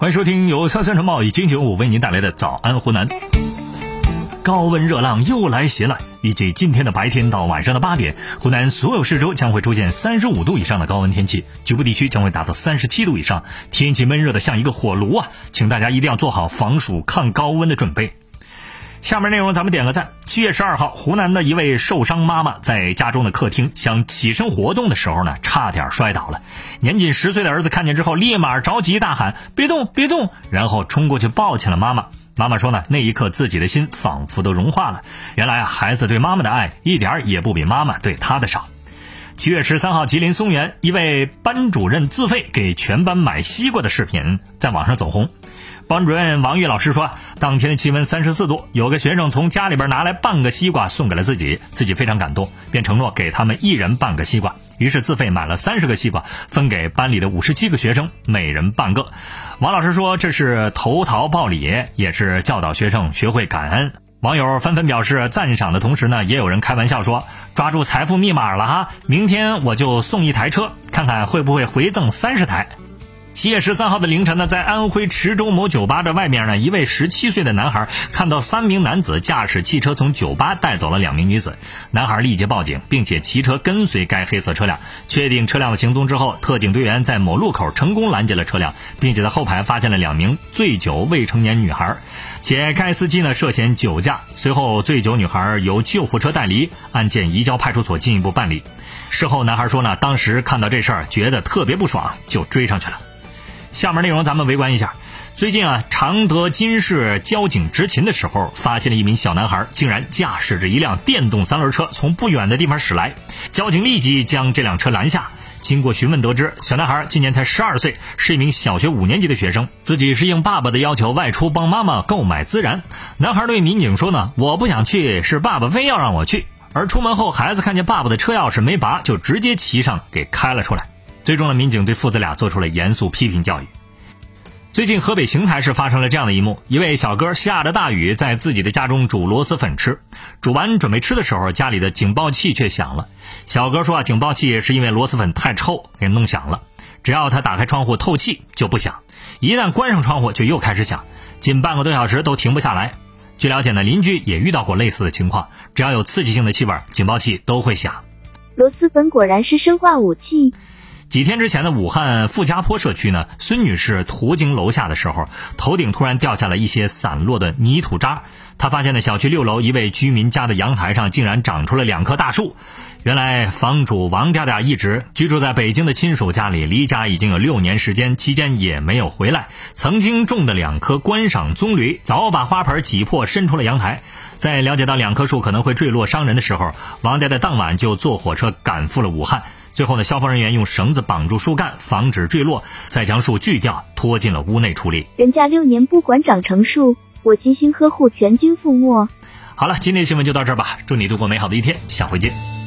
欢迎收听由三三城贸易金九五为您带来的早安湖南。高温热浪又来袭了，预计今天的白天到晚上的8点，湖南所有市州将会出现35度以上的高温天气，局部地区将会达到37度以上，天气闷热的像一个火炉啊，请大家一定要做好防暑抗高温的准备。下面内容咱们点个赞。7月12号，湖南的一位受伤妈妈在家中的客厅想起身活动的时候呢，差点摔倒了。年仅10岁的儿子看见之后立马着急大喊别动别动，然后冲过去抱起了妈妈。妈妈说呢，那一刻自己的心仿佛都融化了。原来啊，孩子对妈妈的爱一点也不比妈妈对他的少。7月13号，吉林松原一位班主任自费给全班买西瓜的视频在网上走红。班主任王玉老师说，当天的气温34度，有个学生从家里边拿来半个西瓜送给了自己非常感动，便承诺给他们一人半个西瓜，于是自费买了30个西瓜分给班里的57个学生，每人半个。王老师说，这是投桃报李，也是教导学生学会感恩。网友纷纷表示赞赏的同时呢，也有人开玩笑说，抓住财富密码了哈，明天我就送一台车，看看会不会回赠30台。7月13号的凌晨呢，在安徽池州某酒吧的外面呢，一位17岁的男孩看到3名男子驾驶汽车从酒吧带走了2名女子，男孩立即报警，并且骑车跟随该黑色车辆。确定车辆的行踪之后，特警队员在某路口成功拦截了车辆，并且在后排发现了2名醉酒未成年女孩，且该司机呢涉嫌酒驾。随后醉酒女孩由救护车带离，案件移交派出所进一步办理。事后男孩说呢，当时看到这事儿觉得特别不爽，就追上去了。下面内容咱们围观一下。最近啊，常德金市交警执勤的时候，发现了一名小男孩竟然驾驶着一辆电动三轮车从不远的地方驶来，交警立即将这辆车拦下。经过询问得知，小男孩今年才12岁，是一名小学5年级的学生，自己是应爸爸的要求外出帮妈妈购买孜然。男孩对民警说呢，我不想去，是爸爸非要让我去。而出门后，孩子看见爸爸的车钥匙没拔，就直接骑上给开了出来。最终的民警对父子俩做出了严肃批评教育。最近河北邢台市发生了这样的一幕，一位小哥下着大雨在自己的家中煮螺蛳粉吃，煮完准备吃的时候，家里的警报器却响了。小哥说啊，警报器是因为螺蛳粉太臭给弄响了，只要他打开窗户透气就不响，一旦关上窗户就又开始响，近半个多小时都停不下来。据了解呢，邻居也遇到过类似的情况，只要有刺激性的气味，警报器都会响。螺蛳粉果然是生化武器。几天之前的武汉傅家坡社区呢，孙女士途经楼下的时候，头顶突然掉下了一些散落的泥土渣。她发现呢，小区6楼一位居民家的阳台上竟然长出了2棵大树。原来房主王嗲嗲一直居住在北京的亲属家里，离家已经有6年时间，期间也没有回来。曾经种的2棵观赏棕榈早把花盆挤破，伸出了阳台。在了解到2棵树可能会坠落伤人的时候，王嗲嗲当晚就坐火车赶赴了武汉。最后呢，消防人员用绳子绑住树干，防止坠落，再将树锯掉，拖进了屋内处理。人家6年不管长成树，我精心呵护，全军覆没。好了，今天的新闻就到这儿吧，祝你度过美好的一天，下回见。